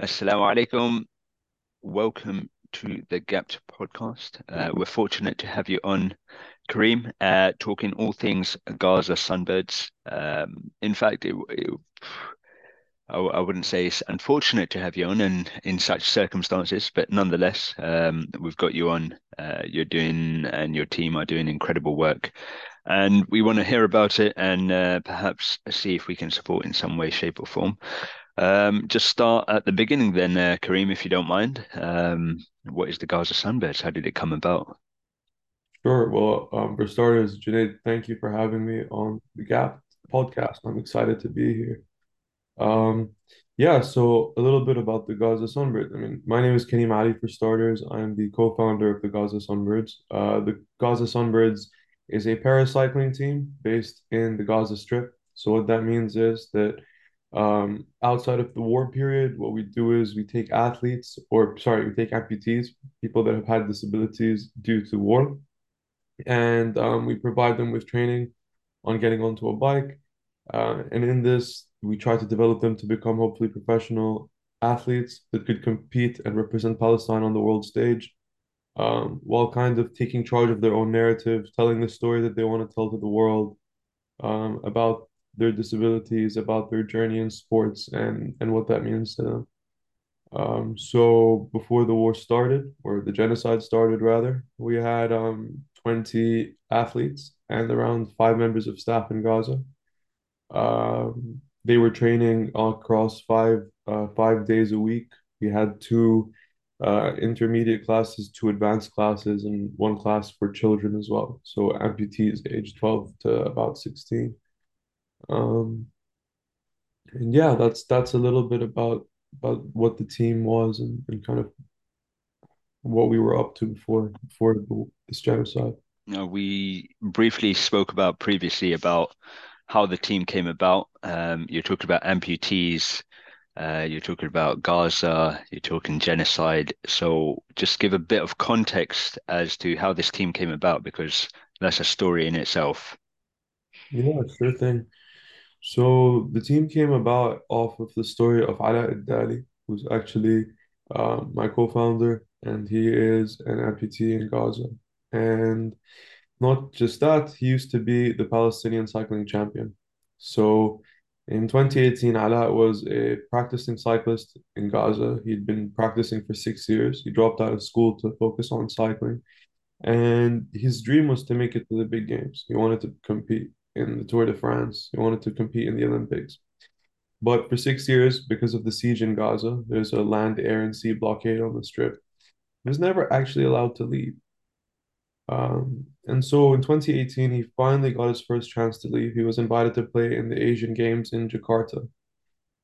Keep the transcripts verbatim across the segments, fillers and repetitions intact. Assalamu alaikum. Welcome to the GAPT podcast. Uh, we're fortunate to have you on, Kareem, uh, talking all things Gaza Sunbirds. Um, in fact, it, it, I, I wouldn't say it's unfortunate to have you on in, in such circumstances, but nonetheless, um, we've got you on. Uh, you're doing and your team are doing incredible work, and we want to hear about it and uh, perhaps see if we can support in some way, shape or form. Um, just start at the beginning then, uh, Kareem, if you don't mind. Um, what is the Gaza Sunbirds? How did it come about? Sure. Well, um, for starters, Junaid, thank you for having me on the GAPT podcast. I'm excited to be here. Um, yeah, so a little bit about the Gaza Sunbirds. I mean, my name is Karim Ali, for starters. I'm the co-founder of the Gaza Sunbirds. Uh, the Gaza Sunbirds is a paracycling team based in the Gaza Strip. So what that means is that um outside of the war period, what we do is we take athletes or sorry we take amputees, people that have had disabilities due to war, and um, we provide them with training on getting onto a bike, uh, and in this we try to develop them to become hopefully professional athletes that could compete and represent Palestine on the world stage, um, while kind of taking charge of their own narrative, telling the story that they want to tell to the world, um, about their disabilities, about their journey in sports, and, and what that means to them. Um, so before the war started, or the genocide started rather, we had um, twenty athletes and around five members of staff in Gaza. Um, they were training across five, uh, five days a week. We had two uh, intermediate classes, two advanced classes, and one class for children as well. So amputees aged twelve to about sixteen. Um, and yeah, that's that's a little bit about about what the team was and, and kind of what we were up to before before this genocide. Now, we briefly spoke about previously about how the team came about. Um, you're talking about amputees, uh, you're talking about Gaza, you're talking genocide. So just give a bit of context as to how this team came about, because that's a story in itself. Yeah, sure thing. So the team came about off of the story of Alaa al-Dali, who's actually uh, my co-founder, and he is an amputee in Gaza. And not just that, he used to be the Palestinian cycling champion. So in twenty eighteen, Alaa was a practicing cyclist in Gaza. He'd been practicing for six years. He dropped out of school to focus on cycling. And his dream was to make it to the big games. He wanted to compete in the Tour de France. He wanted to compete in the Olympics. But for six years, because of the siege in Gaza, there's a land, air, and sea blockade on the Strip. He was never actually allowed to leave. Um, and so in twenty eighteen, he finally got his first chance to leave. He was invited to play in the Asian Games in Jakarta.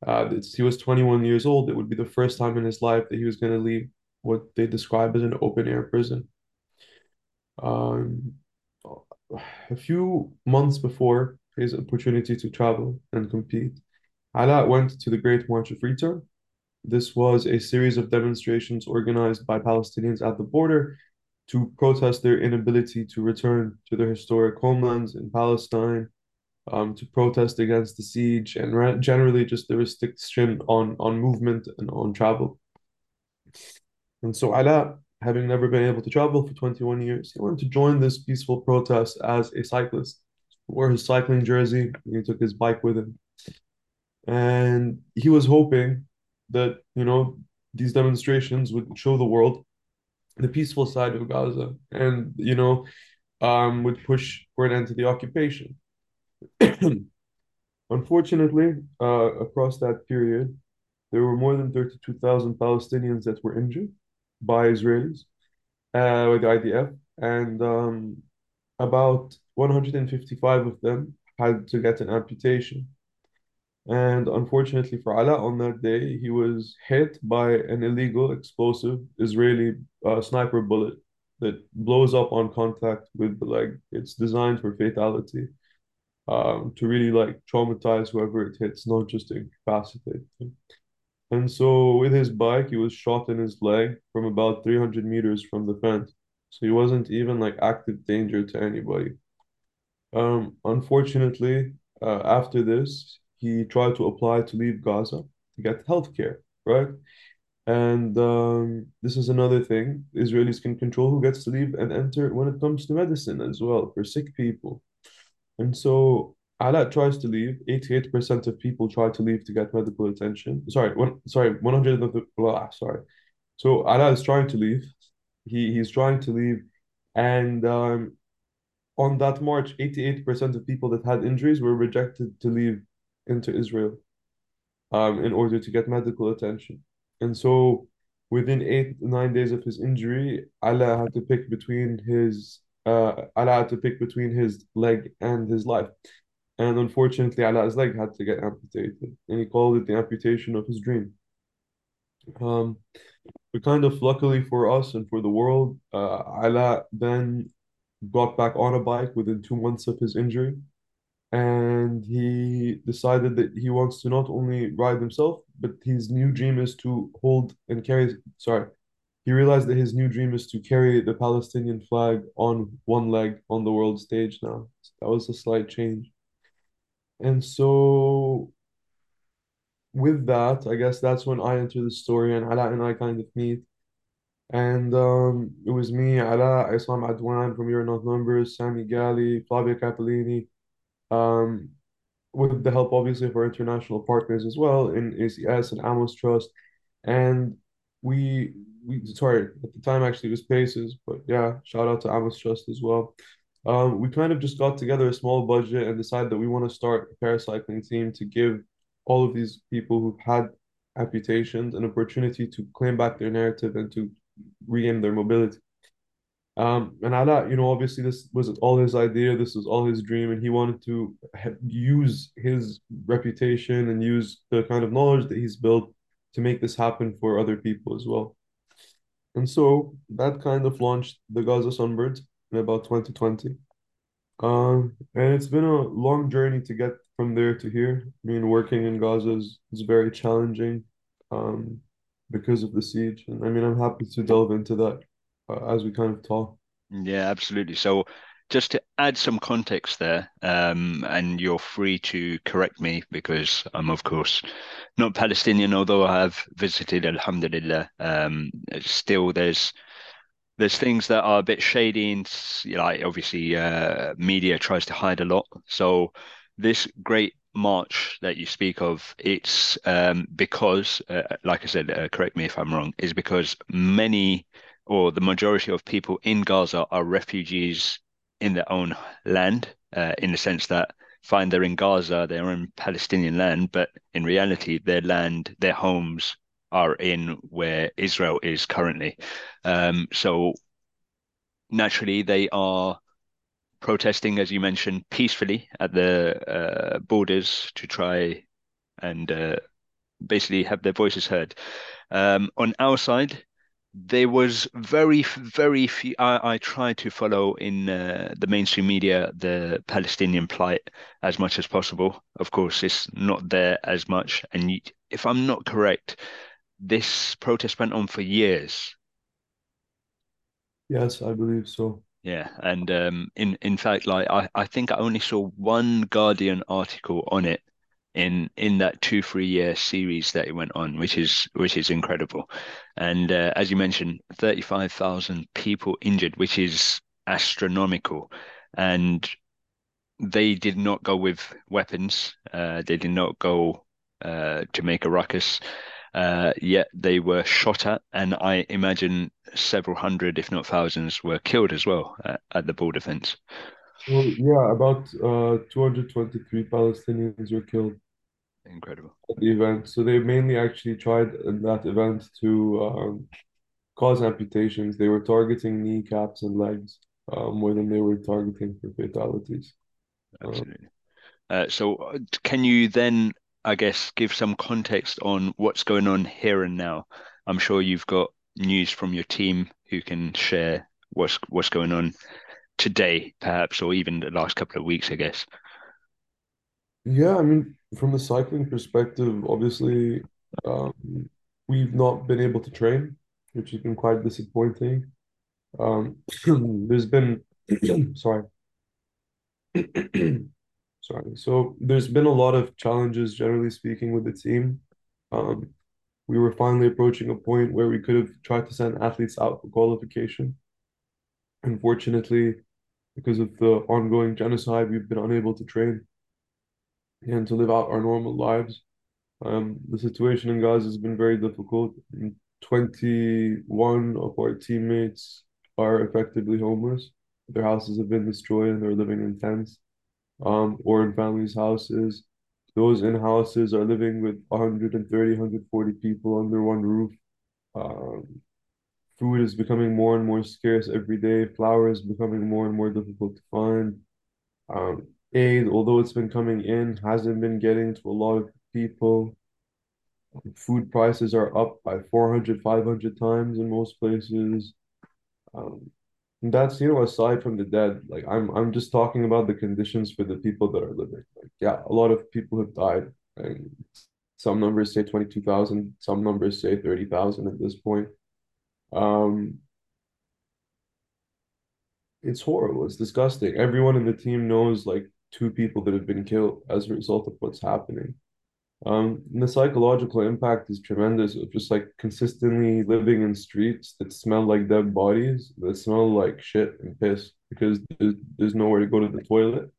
Uh, he was twenty-one years old. It would be the first time in his life that he was going to leave what they describe as an open-air prison. Um, A few months before his opportunity to travel and compete, Alaa went to the Great March of Return. This was a series of demonstrations organized by Palestinians at the border to protest their inability to return to their historic homelands in Palestine, um, to protest against the siege, and re- generally just the restriction on, on movement and on travel. And so Alaa, having never been able to travel for twenty-one years, he wanted to join this peaceful protest as a cyclist. He wore his cycling jersey, and he took his bike with him. And he was hoping that, you know, these demonstrations would show the world the peaceful side of Gaza and, you know, um, would push for an end to the occupation. Unfortunately, uh, across that period, there were more than thirty-two thousand Palestinians that were injured by Israelis, uh, with the I D F, and um, about one hundred fifty-five of them had to get an amputation. And unfortunately for Alaa, on that day, he was hit by an illegal explosive Israeli uh, sniper bullet that blows up on contact with the leg. It's designed for fatality, um, to really like traumatize whoever it hits, not just to incapacitate them. And so with his bike, he was shot in his leg from about three hundred meters from the fence. So he wasn't even like active danger to anybody. Um, unfortunately, uh, after this, he tried to apply to leave Gaza to get health care. right? And um, this is another thing. Israelis can control who gets to leave and enter when it comes to medicine as well for sick people. And so Alaa tries to leave. eighty-eight percent of people try to leave to get medical attention. Sorry, one, sorry, one hundred. Blah, sorry. So Alaa is trying to leave. He he's trying to leave, and um, on that march, eighty-eight percent of people that had injuries were rejected to leave into Israel, um, in order to get medical attention. And so within eight, nine days of his injury, Alaa had to pick between his uh, Alaa had to pick between his leg and his life. And unfortunately, Alaa's leg had to get amputated, and he called it the amputation of his dream. Um, but kind of luckily for us and for the world, uh, Alaa then got back on a bike within two months of his injury, and he decided that he wants to not only ride himself, but his new dream is to hold and carry, sorry, he realized that his new dream is to carry the Palestinian flag on one leg on the world stage now. So that was a slight change. And so with that, I guess that's when I enter the story, and Alaa and I kind of meet. And um, it was me, Alaa Islam Adwan from You're Not Numbers, Sammy Galli, Flavia Cappellini, um, with the help, obviously, of our international partners as well in A C S and Amos Trust. And we, we sorry, at the time, actually, it was Paces, but yeah, shout out to Amos Trust as well. Um, we kind of just got together a small budget and decided that we want to start a paracycling team to give all of these people who've had amputations an opportunity to claim back their narrative and to regain their mobility. Um, and Alaa, you know, obviously this was all his idea, this was all his dream, and he wanted to use his reputation and use the kind of knowledge that he's built to make this happen for other people as well. And so that kind of launched the Gaza Sunbirds in about twenty twenty. Um, and it's been a long journey to get from there to here. I mean, working in Gaza is, is very challenging um, because of the siege. And I mean, I'm happy to delve into that uh, as we kind of talk. Yeah, absolutely. So just to add some context there, um, and you're free to correct me because I'm, of course, not Palestinian, although I have visited, alhamdulillah. Um, still, there's There's things that are a bit shady, and you know, like obviously uh, media tries to hide a lot. So this great march that you speak of, it's um, because, uh, like I said, uh, correct me if I'm wrong, is because many or the majority of people in Gaza are refugees in their own land, uh, in the sense that find they're in Gaza, they're in Palestinian land, but in reality, their land, their homes are in where Israel is currently. Um, so naturally, they are protesting, as you mentioned, peacefully at the uh, borders to try and uh, basically have their voices heard. Um, on our side, there was very, very few. I, I tried to follow in uh, the mainstream media the Palestinian plight as much as possible. Of course, it's not there as much. And you, if I'm not correct, this protest went on for years. Yes, I believe so. Yeah, and um, in in fact, like I, I think I only saw one Guardian article on it in in that two three year series that it went on, which is which is incredible. And uh, as you mentioned, thirty-five thousand people injured, which is astronomical, and they did not go with weapons. Uh, they did not go uh, to make a ruckus. Uh, yet they were shot at, and I imagine several hundred, if not thousands, were killed as well at, at the border fence. Well, yeah, about uh, two hundred twenty-three Palestinians were killed. Incredible. At the event. So they mainly actually tried in that event to um, cause amputations. They were targeting kneecaps and legs uh, more than they were targeting for fatalities. Absolutely. Um, uh, so can you then, I guess, give some context on what's going on here and now? I'm sure you've got news from your team who can share what's what's going on today, perhaps, or even the last couple of weeks, I guess. Yeah, I mean, from the cycling perspective, obviously, um, we've not been able to train, which has been quite disappointing. Um, there's been, sorry. Sorry. So there's been a lot of challenges, generally speaking, with the team. Um, we were finally approaching a point where we could have tried to send athletes out for qualification. Unfortunately, because of the ongoing genocide, we've been unable to train and to live out our normal lives. Um, the situation in Gaza has been very difficult. twenty-one of our teammates are effectively homeless. Their houses have been destroyed and they're living in tents um, or in families' houses. Those in houses are living with one hundred thirty, one hundred forty people under one roof. Um, food is becoming more and more scarce every day. Flour is becoming more and more difficult to find. Um, aid, although it's been coming in, hasn't been getting to a lot of people. Food prices are up by four hundred, five hundred times in most places. Um, and that's, you know, aside from the dead, like I'm I'm just talking about the conditions for the people that are living. Like, yeah, a lot of people have died. And some numbers say twenty-two thousand, some numbers say thirty thousand at this point. Um, it's horrible. It's disgusting. Everyone in the team knows like two people that have been killed as a result of what's happening. Um, and the psychological impact is tremendous of just like consistently living in streets that smell like dead bodies, that smell like shit and piss because there's, there's nowhere to go to the toilet.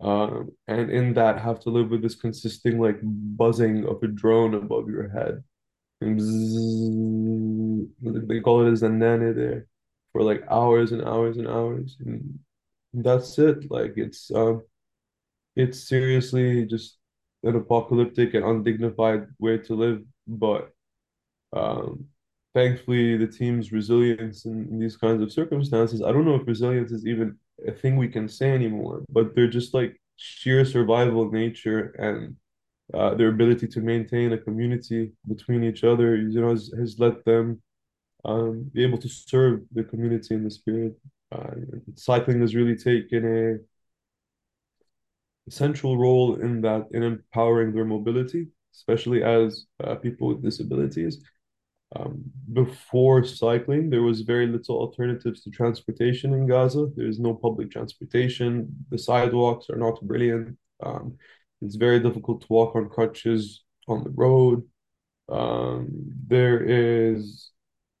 Um, and in that have to live with this consistent like buzzing of a drone above your head. And bzzz, they call it a zanana there for like hours and hours and hours. And that's it. Like it's, um, it's seriously just an apocalyptic and undignified way to live, but um, thankfully the team's resilience in, in these kinds of circumstances, I don't know if resilience is even a thing we can say anymore, but they're just like sheer survival nature and uh, their ability to maintain a community between each other, you know, has, has let them um, be able to serve the community in the spirit. Uh, cycling has really taken a central role in that, in empowering their mobility, especially as uh, people with disabilities. Um, before cycling, there was very little alternatives to transportation in Gaza. There is no public transportation. The sidewalks are not brilliant. Um, it's very difficult to walk on crutches on the road. Um, there is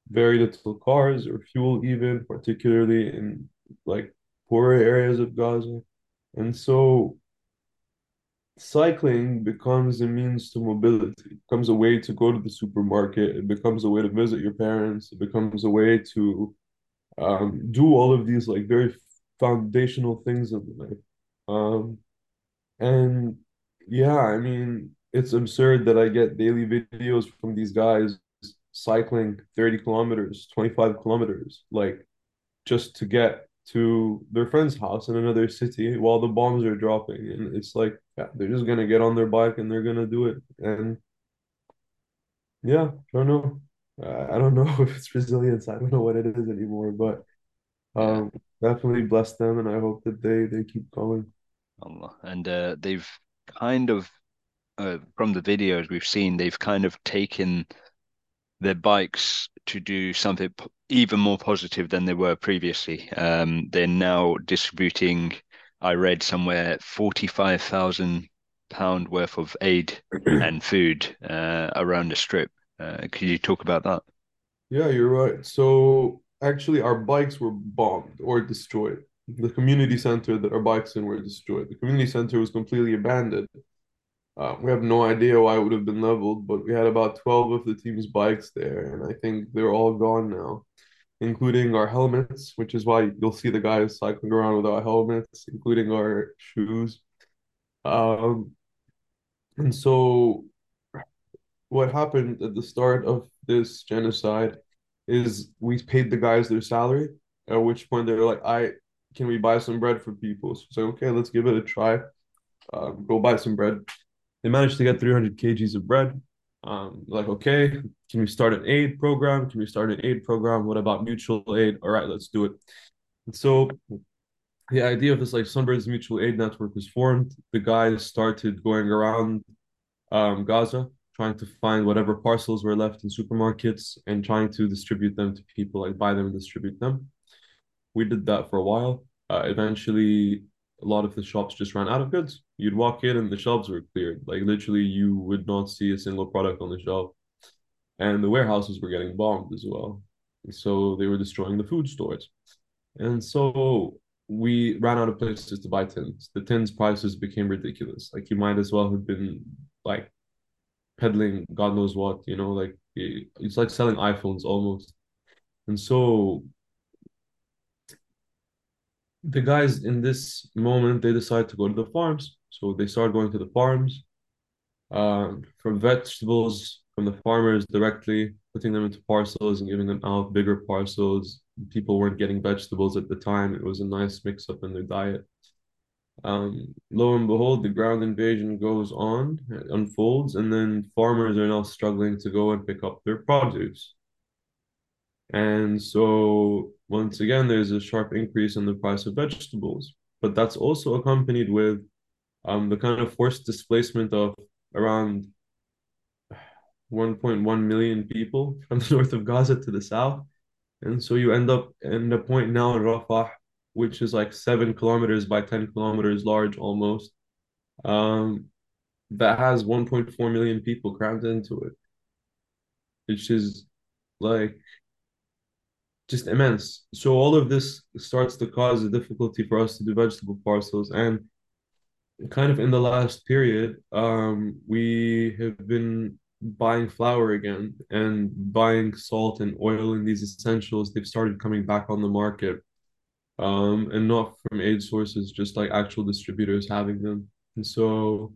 very little cars or fuel even, particularly in like poorer areas of Gaza. And so cycling becomes a means to mobility. It becomes a way to go to the supermarket. It becomes a way to visit your parents. It becomes a way to um, do all of these like very foundational things in life. Um, and yeah, I mean, it's absurd that I get daily videos from these guys cycling thirty kilometers, twenty-five kilometers, like just to get to their friend's house in another city while the bombs are dropping. And it's like, yeah, they're just going to get on their bike and they're going to do it. And yeah, I don't know. Uh, I don't know if it's resilience. I don't know what it is anymore, but um, definitely bless them. And I hope that they, they keep going. Allah. And uh, they've kind of, uh, from the videos we've seen, they've kind of taken their bikes to do something even more positive than they were previously. Um, they're now distributing, I read somewhere, forty-five thousand pounds worth of aid and food uh, around the Strip. Uh, could you talk about that? Yeah, you're right. So actually our bikes were bombed or destroyed. The community center that our bikes in were destroyed. The community center was completely abandoned. Uh, we have no idea why it would have been leveled, but we had about twelve of the team's bikes there, and I think they're all gone now, including our helmets, which is why you'll see the guys cycling around without helmets, including our shoes. Um, and so what happened at the start of this genocide is we paid the guys their salary, at which point they were like, "I can we buy some bread for people?" So it's like, okay, let's give it a try. Um, go buy some bread. They managed to get three hundred kilograms of bread. Um, like, okay, can we start an aid program? Can we start an aid program? What about mutual aid? All right, let's do it. And so the idea of this like Sunbirds Mutual Aid Network was formed. The guys started going around um, Gaza, trying to find whatever parcels were left in supermarkets and trying to distribute them to people, like buy them and distribute them. We did that for a while. Uh, eventually, a lot of the shops just ran out of goods. You'd walk in and the shelves were cleared. Like literally you would not see a single product on the shelf. and the warehouses were getting bombed as well. So they were destroying the food stores. And so we ran out of places to buy tins. The tins prices became ridiculous. Like, you might as well have been like peddling God knows what, you know, like it's like selling iPhones almost. And so the guys in this moment, they decide to go to the farms. So they start going to the farms uh, for vegetables from the farmers directly, putting them into parcels and giving them out bigger parcels. People weren't getting vegetables at the time. It was a nice mix-up in their diet. Um, lo and behold, the ground invasion goes on, it unfolds, and then farmers are now struggling to go and pick up their produce. And so once again, there's a sharp increase in the price of vegetables, but that's also accompanied with um, the kind of forced displacement of around one point one million people from the north of Gaza to the south. And so you end up in the point now in Rafah, which is like seven kilometers by ten kilometers large almost, um, that has one point four million people crammed into it, which is like just immense. So all of this starts to cause a difficulty for us to do vegetable parcels. And kind of in the last period, um, we have been buying flour again and buying salt and oil and these essentials. They've started coming back on the market, um, and not from aid sources, just like actual distributors having them. And so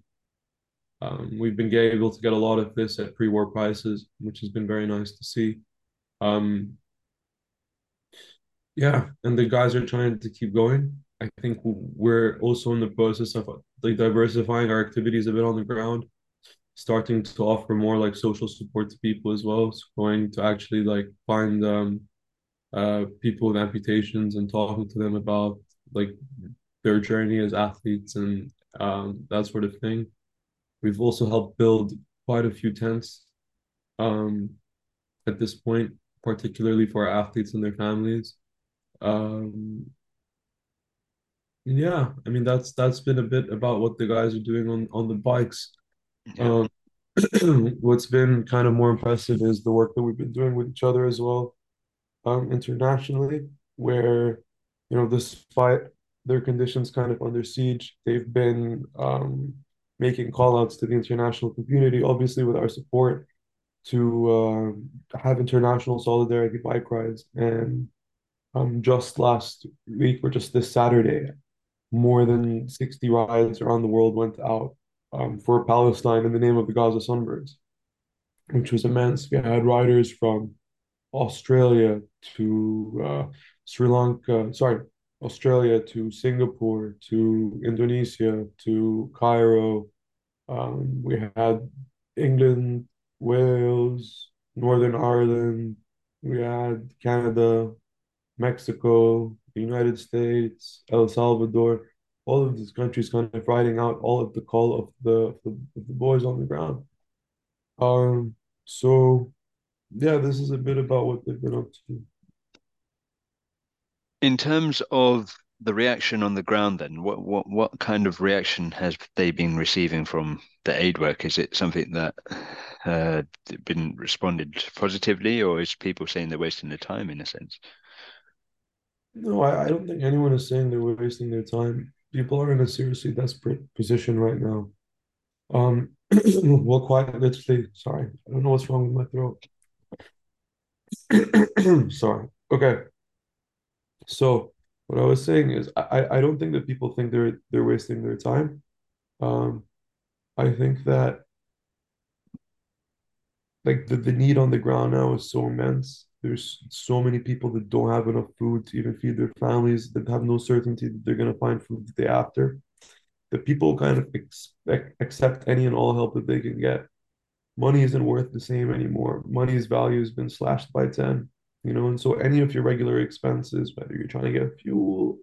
um, we've been able to get a lot of this at pre-war prices, which has been very nice to see. Um, yeah, and the guys are trying to keep going. I think we're also in the process of like diversifying our activities a bit on the ground, starting to offer more like social support to people as well. So going to actually like find um, uh, people with amputations and talking to them about like their journey as athletes and um, that sort of thing. We've also helped build quite a few tents um, at this point, particularly for our athletes and their families. Um, yeah, I mean, that's that's been a bit about what the guys are doing on, on the bikes. Yeah. Um, what's been kind of more impressive is the work that we've been doing with each other as well, um, internationally, where, you know, despite their conditions kind of under siege, they've been um, making call-outs to the international community, obviously with our support, to uh, have international solidarity bike rides. And um, just last week, or just this Saturday, more than sixty rides around the world went out Um, for Palestine in the name of the Gaza Sunbirds, which was immense. We had riders from Australia to uh, Sri Lanka, sorry, Australia to Singapore to Indonesia to Cairo. Um, we had England, Wales, Northern Ireland. We had Canada, Mexico, the United States, El Salvador. All of these countries kind of riding out all of the call of the, of the, of the boys on the ground. Um, so, yeah, this is a bit about what they've been up to. In terms of the reaction on the ground then, what, what, what kind of reaction has they been receiving from the aid work? Is it something that uh been responded positively, or is people saying they're wasting their time in a sense? No, I, I don't think anyone is saying they're wasting their time. People are in a seriously desperate position right now. Um, well, quite literally, sorry, I don't know what's wrong with my throat. Sorry. Okay. So what I was saying is, I, I don't think that people think they're they're wasting their time. Um, I think that like the, the need on the ground now is so immense. There's so many people that don't have enough food to even feed their families, that have no certainty that they're going to find food the day after. The people kind of expect, accept any and all help that they can get. Money isn't worth the same anymore. Money's value has been slashed by ten, you know, and so any of your regular expenses, whether you're trying to get fuel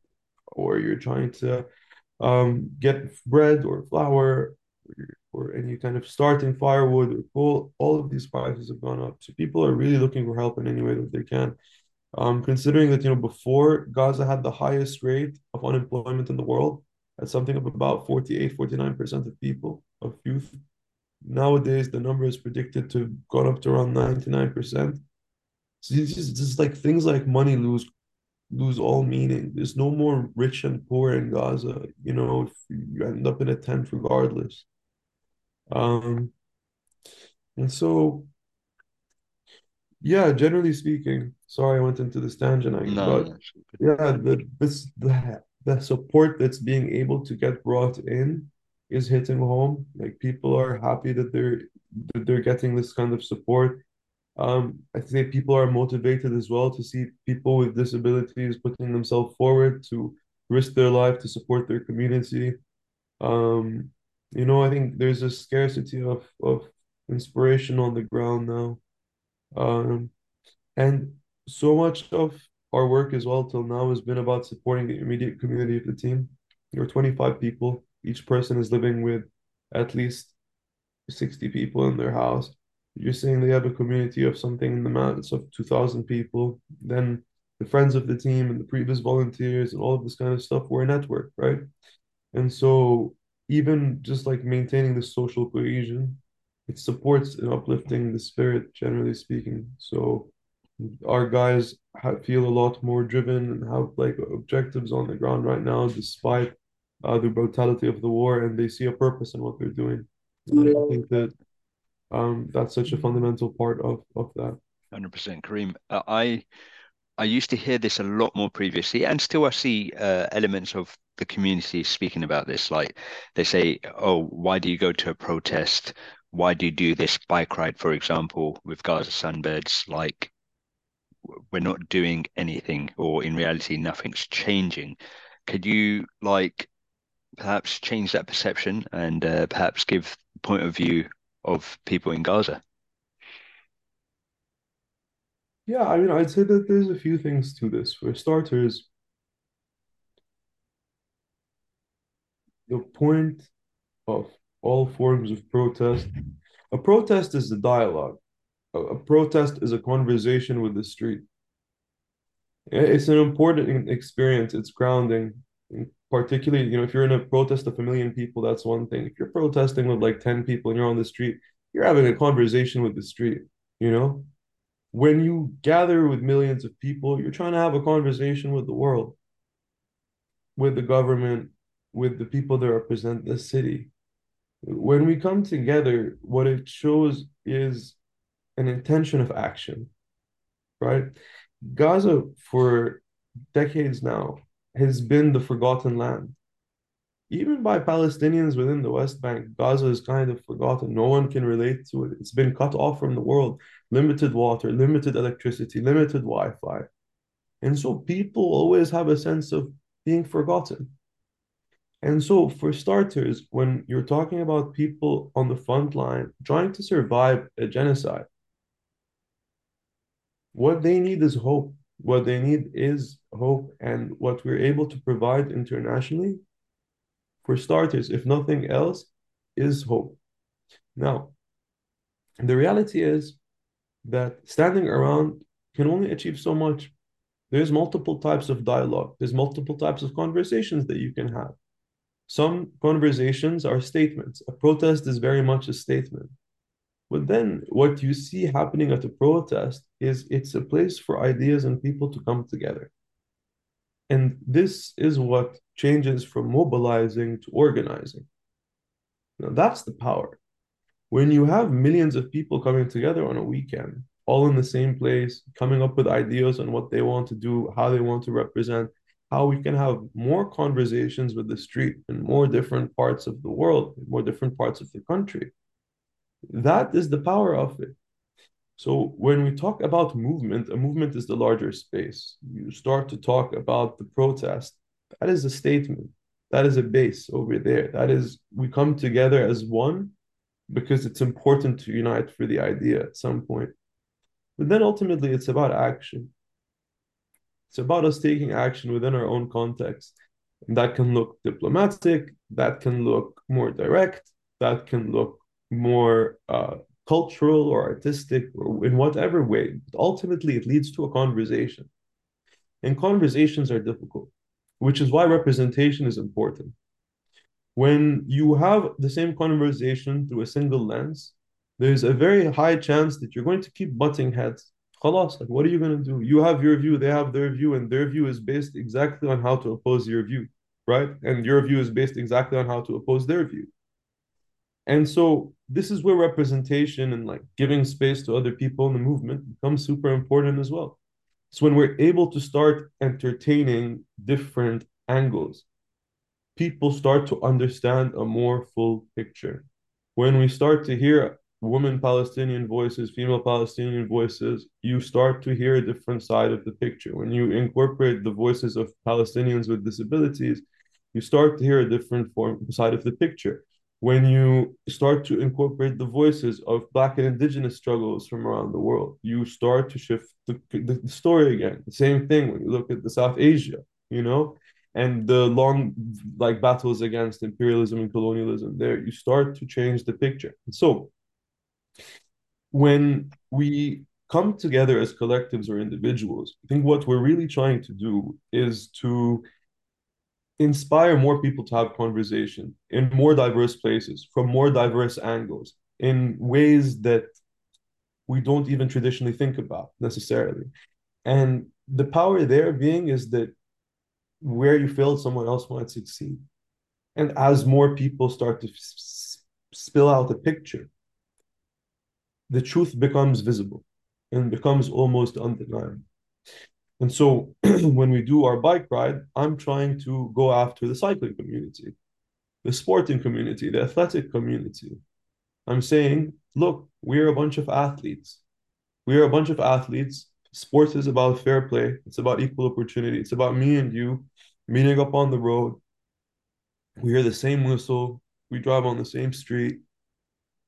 or you're trying to um, get bread or flour or or any kind of starting firewood or coal, all of these prices have gone up. So people are really looking for help in any way that they can. Um, considering that, you know, before Gaza had the highest rate of unemployment in the world, at something of about forty-eight, forty-nine percent of people, of youth, Nowadays, the number is predicted to have gone up to around ninety-nine percent. So it's just, just like things like money lose lose all meaning. There's no more rich and poor in Gaza. You know, if you end up in a tent regardless. Um, and so, yeah, generally speaking, sorry I went into this tangent, I no, but yeah, the, this, the, the support that's being able to get brought in is hitting home. Like, people are happy that they're that they're getting this kind of support. Um, I think people are motivated as well to see people with disabilities putting themselves forward to risk their life to support their community. Um, you know, I think there's a scarcity of of inspiration on the ground now, um, and so much of our work as well till now has been about supporting the immediate community of the team. There are twenty-five people. Each person is living with at least sixty people in their house. You're saying they have a community of something in the mountains of two thousand people. Then the friends of the team and the previous volunteers and all of this kind of stuff were a network, right? And so even just like maintaining the social cohesion, it supports and uplifting the spirit, generally speaking. So our guys have, feel a lot more driven and have like objectives on the ground right now, despite Uh, the brutality of the war, and they see a purpose in what they're doing. And I think that um, that's such a fundamental part of of that. one hundred percent, Kareem. Uh, I I used to hear this a lot more previously, and still I see uh, elements of the community speaking about this. Like, they say, "Oh, why do you go to a protest? Why do you do this bike ride?" For example, with Gaza Sunbirds, like, we're not doing anything, or in reality, nothing's changing. Could you like? perhaps change that perception and uh, perhaps give the point of view of people in Gaza? Yeah, I mean, I'd say that there's a few things to this. For starters, the point of all forms of protest, a protest is a dialogue. A, a protest is a conversation with the street. It's an important experience. It's grounding. Particularly, you know, if you're in a protest of a million people, that's one thing. If you're protesting with like ten people and you're on the street, you're having a conversation with the street, you know? When you gather with millions of people, you're trying to have a conversation with the world, with the government, with the people that represent the city. When we come together, what it shows is an intention of action, right? Gaza, for decades now, has been the forgotten land. Even by Palestinians within the West Bank, Gaza is kind of forgotten. No one can relate to it. It's been cut off from the world. Limited water, limited electricity, limited Wi-Fi. And so people always have a sense of being forgotten. And so for starters, when you're talking about people on the front line trying to survive a genocide, what they need is hope. What they need is hope, and what we're able to provide internationally, for starters, if nothing else, is hope. Now, the reality is that standing around can only achieve so much. There's multiple types of dialogue. There's multiple types of conversations that you can have. Some conversations are statements. A protest is very much a statement. But then what you see happening at a protest is it's a place for ideas and people to come together. And this is what changes from mobilizing to organizing. Now, that's the power. When you have millions of people coming together on a weekend, all in the same place, coming up with ideas on what they want to do, how they want to represent, how we can have more conversations with the street in more different parts of the world, in more different parts of the country. That is the power of it. So when we talk about movement, a movement is the larger space. You start to talk about the protest. That is a statement. That is a base over there. That is, we come together as one because it's important to unite for the idea at some point. But then ultimately, it's about action. It's about us taking action within our own context. And that can look diplomatic. That can look more direct. That can look more uh, cultural or artistic, or in whatever way. But ultimately, it leads to a conversation. And conversations are difficult, which is why representation is important. when you have the same conversation through a single lens, there's a very high chance that you're going to keep butting heads. Khalas, like, what are you going to do? You have your view, they have their view, and their view is based exactly on how to oppose your view, right? And your view is based exactly on how to oppose their view. And so this is where representation and like giving space to other people in the movement becomes super important as well. So when we're able to start entertaining different angles, people start to understand a more full picture. When we start to hear women Palestinian voices, female Palestinian voices, you start to hear a different side of the picture. When you incorporate the voices of Palestinians with disabilities, you start to hear a different form, side of the picture. When you start to incorporate the voices of Black and Indigenous struggles from around the world, you start to shift the, the, the story again. The same thing when you look at the South Asia, you know, and the long like battles against imperialism and colonialism there, you start to change the picture. And so when we come together as collectives or individuals, I think what we're really trying to do is to inspire more people to have conversation in more diverse places, from more diverse angles, in ways that we don't even traditionally think about necessarily. And the power there being is that where you failed, someone else might succeed. And as more people start to s- spill out the picture, the truth becomes visible and becomes almost undeniable. And so when we do our bike ride, I'm trying to go after the cycling community, the sporting community, the athletic community. I'm saying, look, we're a bunch of athletes. We are a bunch of athletes. Sports is about fair play. It's about equal opportunity. It's about me and you meeting up on the road. We hear the same whistle. We drive on the same street.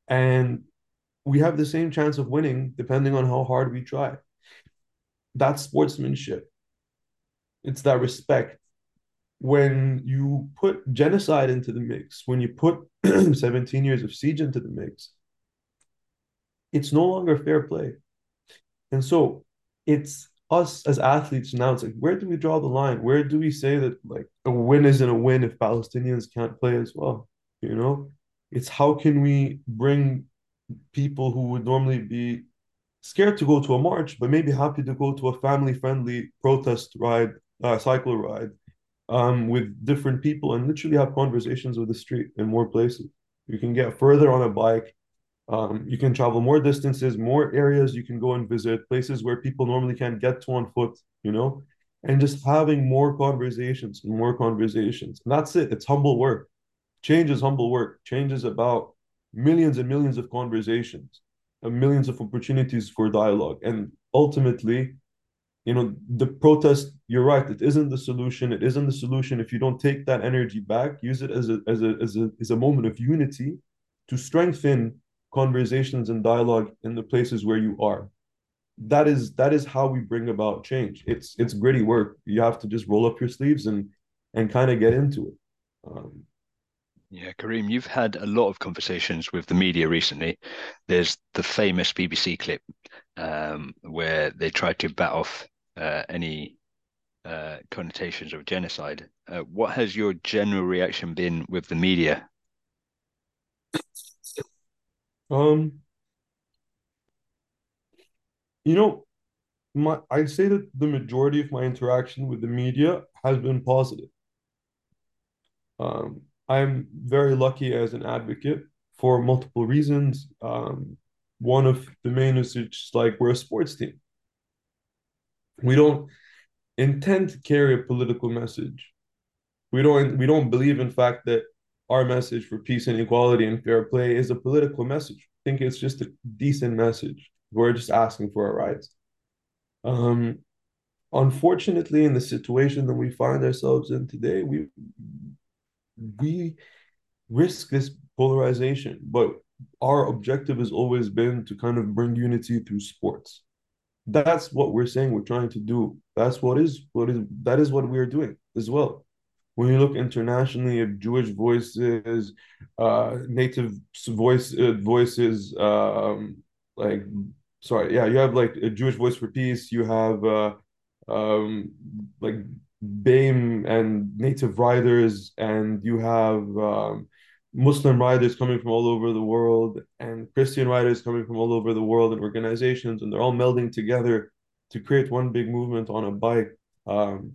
And we have the same chance of winning depending on how hard we try. That's sportsmanship. It's that respect. When you put genocide into the mix, when you put seventeen years of siege into the mix, it's no longer fair play. And so it's us as athletes now, it's like, where do we draw the line? Where do we say that like a win isn't a win if Palestinians can't play as well? You know, it's how can we bring people who would normally be scared to go to a march, but maybe happy to go to a family-friendly protest ride, uh, cycle ride, um, with different people and literally have conversations with the street in more places. You can get further on a bike. Um, you can travel more distances, more areas you can go and visit, places where people normally can't get to on foot, you know, and just having more conversations and more conversations. And that's it. It's humble work. Change is humble work. Change is about millions and millions of conversations, millions of opportunities for dialogue. And ultimately, you know, the protest, you're right, it isn't the solution. It isn't the solution if you don't take that energy back, use it as a as a as a as a moment of unity to strengthen conversations and dialogue in the places where you are. That is that is how we bring about change. It's it's gritty work. You have to just roll up your sleeves and and kind of get into it. Um, Yeah, Kareem, you've had a lot of conversations with the media recently. There's the famous B B C clip um, where they tried to bat off uh, any uh, connotations of genocide. Uh, what has your general reaction been with the media? Um, you know, my I'd say that the majority of my interaction with the media has been positive. Um. I'm very lucky as an advocate for multiple reasons. Um, one of the main is just like we're a sports team. We don't intend to carry a political message. We don't we don't believe, in fact, that our message for peace and equality and fair play is a political message. I think it's just a decent message. We're just asking for our rights. Um, unfortunately, in the situation that we find ourselves in today, we we risk this polarization, but our objective has always been to kind of bring unity through sports. That's what we're saying we're trying to do. That's what is what is that is what we're doing as well. When you look internationally at Jewish voices, uh, native voice uh, voices, um, like sorry, yeah, you have like a Jewish Voice for Peace. You have uh, um, like B A M E and native riders, and you have um, Muslim riders coming from all over the world, and Christian riders coming from all over the world, and organizations, and they're all melding together to create one big movement on a bike. Um,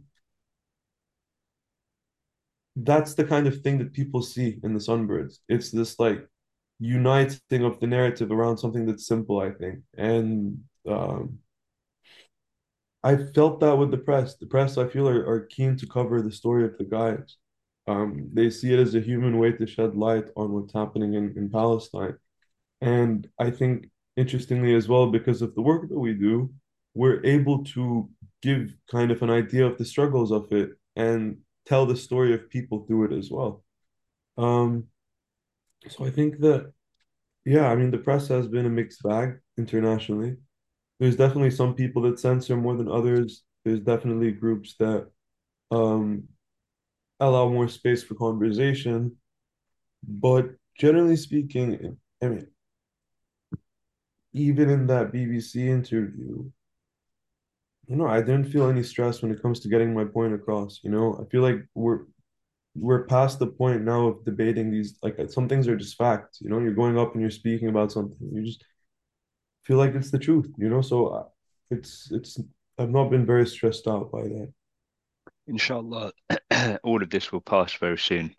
that's the kind of thing that people see in the Sunbirds. It's this like uniting of the narrative around something that's simple, I think. And um, I felt that with the press. The press, I feel, are, are keen to cover the story of the guys. Um, they see it as a human way to shed light on what's happening in, in Palestine. And I think, interestingly as well, because of the work that we do, we're able to give kind of an idea of the struggles of it and tell the story of people through it as well. Um, so I think that, yeah, I mean, the press has been a mixed bag internationally. There's definitely some people that censor more than others. There's definitely groups that um, allow more space for conversation. But generally speaking, I mean, even in that B B C interview, you know, I didn't feel any stress when it comes to getting my point across. You know, I feel like we're we're past the point now of debating these, like, some things are just facts. You know, you're going up and you're speaking about something. You just feel like it's the truth, you know? So it's, it's, I've not been very stressed out by that. Inshallah, all of this will pass very soon.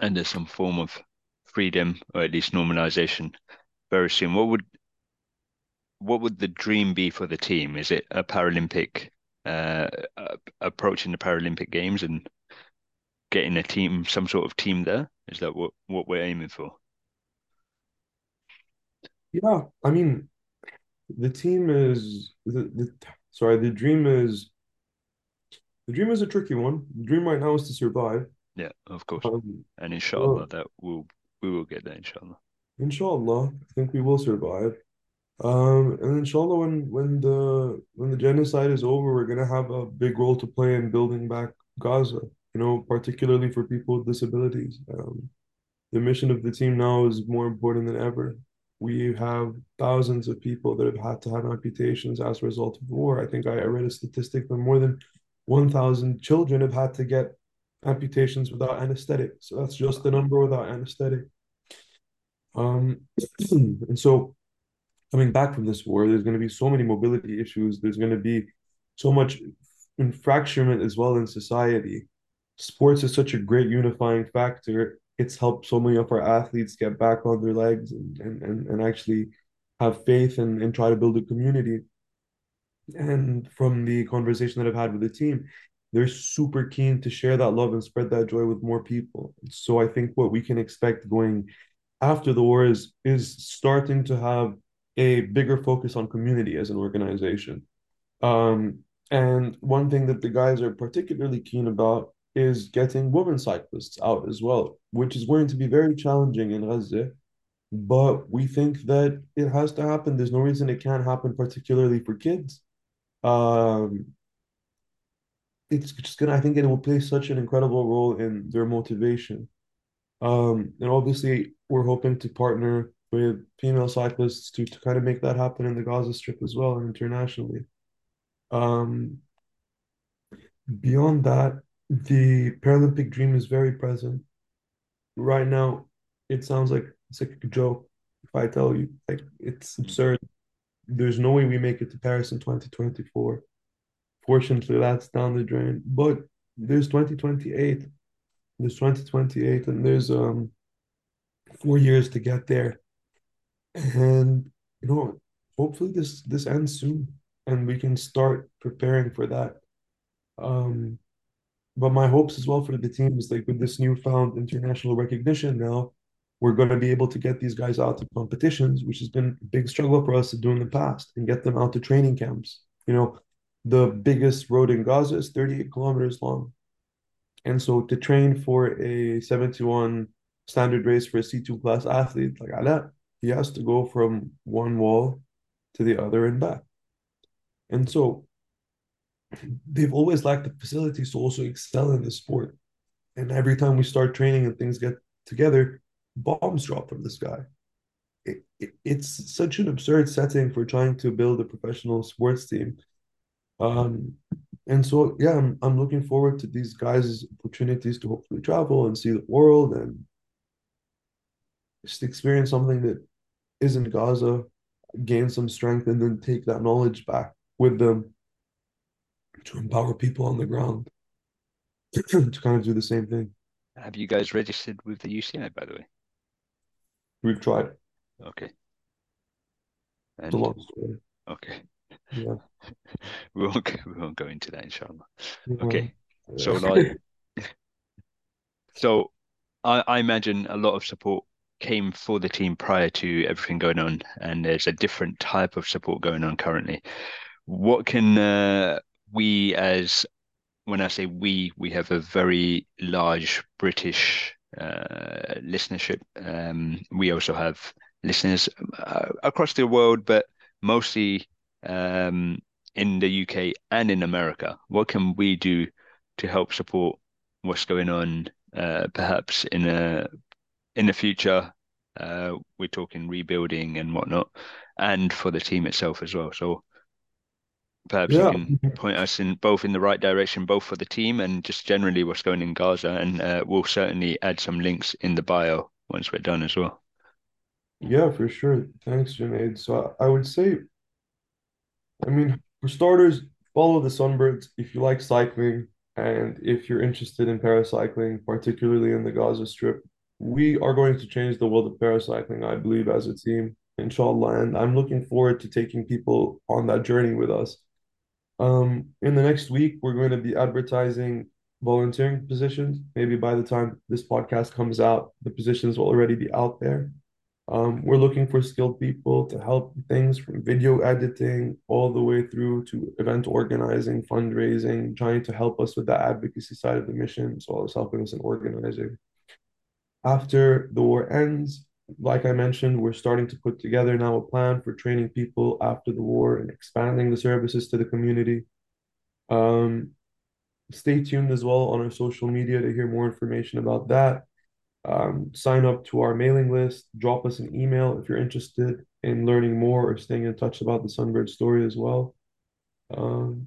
And there's some form of freedom, or at least normalization, very soon. What would, what would the dream be for the team? Is it a Paralympic, uh, approaching the Paralympic Games and getting a team, some sort of team there? Is that what, what we're aiming for? Yeah, I mean, the team is the, the sorry, the dream is the dream is a tricky one. The dream right now is to survive. Yeah, of course. Um, and inshallah, uh, that will we will get there, inshallah. Inshallah, I think we will survive. Um, and inshallah, when when the when the genocide is over, we're gonna have a big role to play in building back Gaza, you know, particularly for people with disabilities. Um, the mission of the team now is more important than ever. We have thousands of people that have had to have amputations as a result of war. I think I read a statistic that more than one thousand children have had to get amputations without anesthetic. So that's just the number without anesthetic. Um, and so coming back from this war, there's going to be so many mobility issues. There's going to be so much fracturement as well in society. Sports is such a great unifying factor. It's helped so many of our athletes get back on their legs and and, and, and actually have faith and, and try to build a community. And from the conversation that I've had with the team, they're super keen to share that love and spread that joy with more people. So I think what we can expect going after the war is, is starting to have a bigger focus on community as an organization. Um, and one thing that the guys are particularly keen about is getting women cyclists out as well, which is going to be very challenging in Gaza. But we think that it has to happen. There's no reason it can't happen, particularly for kids. Um, it's just gonna, I think it will play such an incredible role in their motivation. Um, and obviously, we're hoping to partner with female cyclists to, to kind of make that happen in the Gaza Strip as well, and internationally. Um, beyond that, the Paralympic dream is very present. Right now, it sounds like it's like a joke if I tell you, like, it's absurd. There's no way we make it to Paris in twenty twenty-four. Fortunately, that's down the drain. But there's twenty twenty-eight. There's twenty twenty-eight, and there's um four years to get there. And, you know, hopefully this this ends soon and we can start preparing for that. Um But my hopes as well for the team is, like, with this newfound international recognition now, we're going to be able to get these guys out to competitions, which has been a big struggle for us to do in the past, and get them out to training camps. You know, the biggest road in Gaza is thirty-eight kilometers long. And so to train for a seventy-one standard race for a C two class athlete like Alaa, he has to go from one wall to the other and back. And so they've always lacked the facilities to also excel in the sport. And every time we start training and things get together, bombs drop from the sky. It, it, it's such an absurd setting for trying to build a professional sports team. Um, And so, yeah, I'm, I'm looking forward to these guys' opportunities to hopefully travel and see the world and just experience something that isn't Gaza, gain some strength, and then take that knowledge back with them to empower people on the ground to kind of do the same thing. Have you guys registered with the U C I, by the way? We've tried. Okay. And... It's a long story. Okay. Yeah. we, won't go, we won't go into that, inshallah. Yeah. Okay. Yeah. So, like, so I, I imagine a lot of support came for the team prior to everything going on, and there's a different type of support going on currently. What can uh, we as... When I say we, we have a very large British uh, listenership. Um, we also have listeners uh, across the world, but mostly um, in the U K and in America. What can we do to help support what's going on, uh, perhaps in a, in the future? Uh, we're talking rebuilding and whatnot, and for the team itself as well. So perhaps yeah. you can point us in both in the right direction, both for the team and just generally what's going in Gaza. And uh, we'll certainly add some links in the bio once we're done as well. Yeah, for sure. Thanks, Junaid. So I would say, I mean, for starters, follow the Sunbirds if you like cycling and if you're interested in paracycling, particularly in the Gaza Strip. We are going to change the world of paracycling, I believe, as a team, inshallah. And I'm looking forward to taking people on that journey with us. Um, in the next week, we're going to be advertising volunteering positions. Maybe by the time this podcast comes out, the positions will already be out there. Um, we're looking for skilled people to help things from video editing all the way through to event organizing, fundraising, trying to help us with the advocacy side of the mission, so it's helping us in organizing. After the war ends, like I mentioned, we're starting to put together now a plan for training people after the war and expanding the services to the community. Um, stay tuned as well on our social media to hear more information about that. Um, sign up to our mailing list, drop us an email if you're interested in learning more or staying in touch about the Sunbird story as well. Um,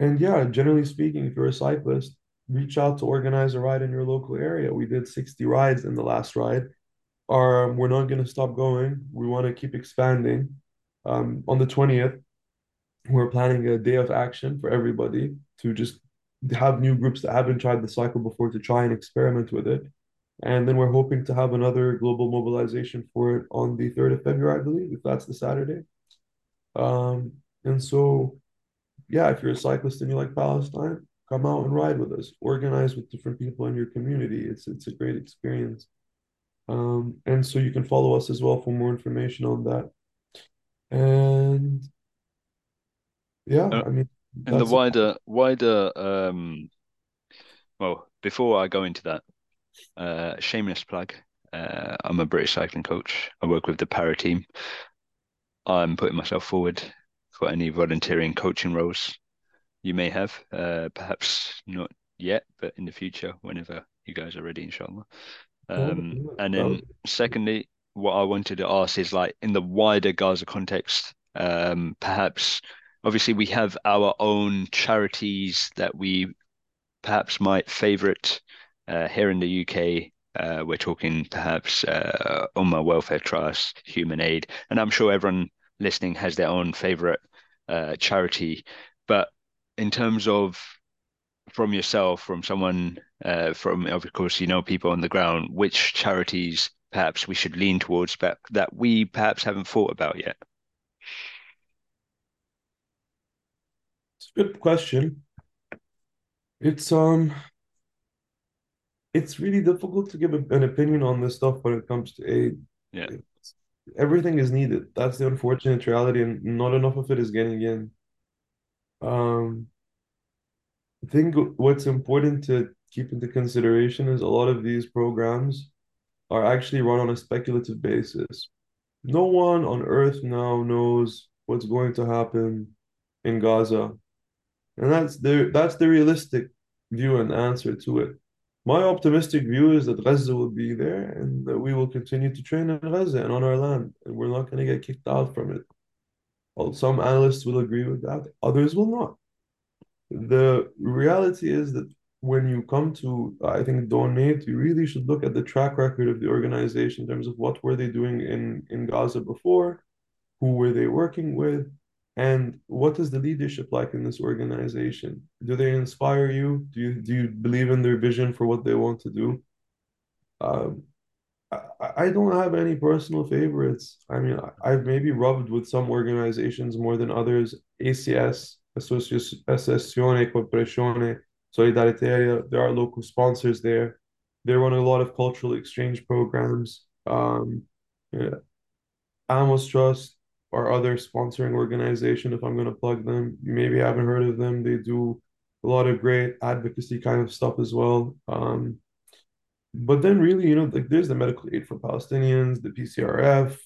and yeah, generally speaking, if you're a cyclist, reach out to organize a ride in your local area. We did sixty rides in the last ride. Are, we're not going to stop going. We want to keep expanding. Um, on the twentieth, we're planning a day of action for everybody to just have new groups that haven't tried the cycle before to try and experiment with it. And then we're hoping to have another global mobilization for it on the third of February, I believe, if that's the Saturday. Um, and so, yeah, if you're a cyclist and you like Palestine, come out and ride with us. Organize with different people in your community. It's, it's a great experience. Um, and so you can follow us as well for more information on that. And yeah, uh, I mean, and the wider, wider, um, well, before I go into that, uh, shameless plug, uh, I'm a British cycling coach. I work with the para team. I'm putting myself forward for any volunteering coaching roles you may have, uh, perhaps not yet, but in the future, whenever you guys are ready, inshallah. Um, and then secondly, what I wanted to ask is, like, in the wider Gaza context, um, perhaps, obviously we have our own charities that we perhaps might favourite uh, here in the U K. Uh, we're talking perhaps uh, Ummah Welfare Trust, Human Aid, and I'm sure everyone listening has their own favourite uh, charity. But in terms of from yourself, from someone, uh, from, of course, you know, people on the ground, which charities perhaps we should lean towards but that we perhaps haven't thought about yet? It's a good question. It's um, it's really difficult to give a, an opinion on this stuff when it comes to aid. Yeah, it's, everything is needed. That's the unfortunate reality, and not enough of it is getting in. Um. I think what's important to keep into consideration is a lot of these programs are actually run on a speculative basis. No one on earth now knows what's going to happen in Gaza. And that's the, that's the realistic view and answer to it. My optimistic view is that Gaza will be there and that we will continue to train in Gaza and on our land, and we're not going to get kicked out from it. Well, some analysts will agree with that. Others will not. The reality is that when you come to, I think, donate, you really should look at the track record of the organization in terms of what were they doing in, in Gaza before, who were they working with, and what is the leadership like in this organization? Do they inspire you? Do you, do you believe in their vision for what they want to do? Um, I, I don't have any personal favorites. I mean, I, I've maybe rubbed with some organizations more than others. A C S, Associazione Compressione Solidarity Area, there are local sponsors there. They run a lot of cultural exchange programs. Um, yeah. Amos Trust, our other sponsoring organization, if I'm going to plug them, you maybe haven't heard of them. They do a lot of great advocacy kind of stuff as well. Um, but then really, you know, like there's the Medical Aid for Palestinians, the P C R F,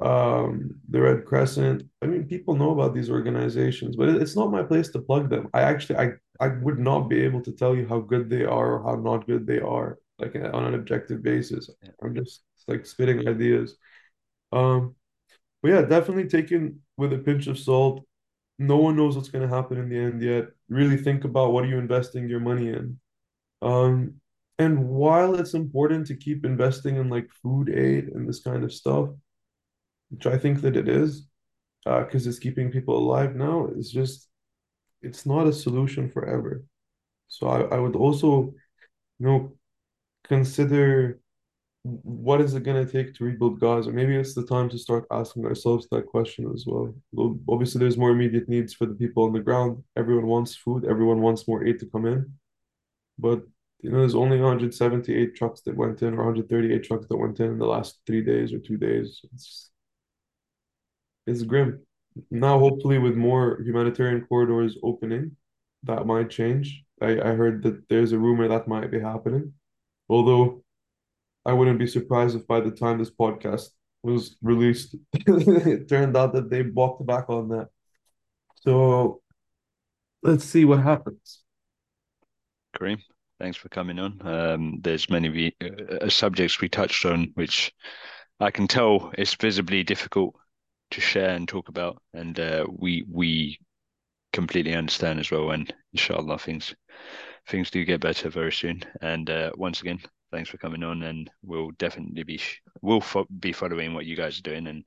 um, the Red Crescent. I mean, people know about these organizations, but it's not my place to plug them. I actually, I I would not be able to tell you how good they are or how not good they are, like on an objective basis. I'm just like spitting ideas. Um, but yeah, definitely taken with a pinch of salt. No one knows what's going to happen in the end yet. Really think about what are you investing your money in. Um, and while it's important to keep investing in like food aid and this kind of stuff, which I think that it is, uh, because it's keeping people alive now, it's just, it's not a solution forever. So I, I would also, you know, consider what is it going to take to rebuild Gaza? Maybe it's the time to start asking ourselves that question as well. Obviously, there's more immediate needs for the people on the ground. Everyone wants food. Everyone wants more aid to come in. But, you know, there's only one hundred seventy-eight trucks that went in or one hundred thirty-eight trucks that went in in the last three days or two days. It's, it's grim. Now, hopefully, with more humanitarian corridors opening, that might change. I, I heard that there's a rumor that might be happening. Although, I wouldn't be surprised if by the time this podcast was released, it turned out that they walked back on that. So, let's see what happens. Kareem, thanks for coming on. Um, there's many we, uh, subjects we touched on, which I can tell is visibly difficult to share and talk about, and uh, we we completely understand as well, and inshallah things things do get better very soon. And uh, once again, thanks for coming on, and we'll definitely be we'll fo- be following what you guys are doing and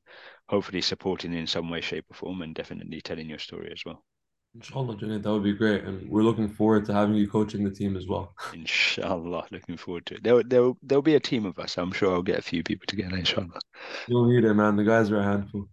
hopefully supporting in some way, shape or form, and definitely telling your story as well. Inshallah, Junaid, that would be great, and we're looking forward to having you coaching the team as well. Inshallah, looking forward to it. There, there, there'll be a team of us. I'm sure I'll get a few people together, inshallah. You'll need it, man. The guys are a handful.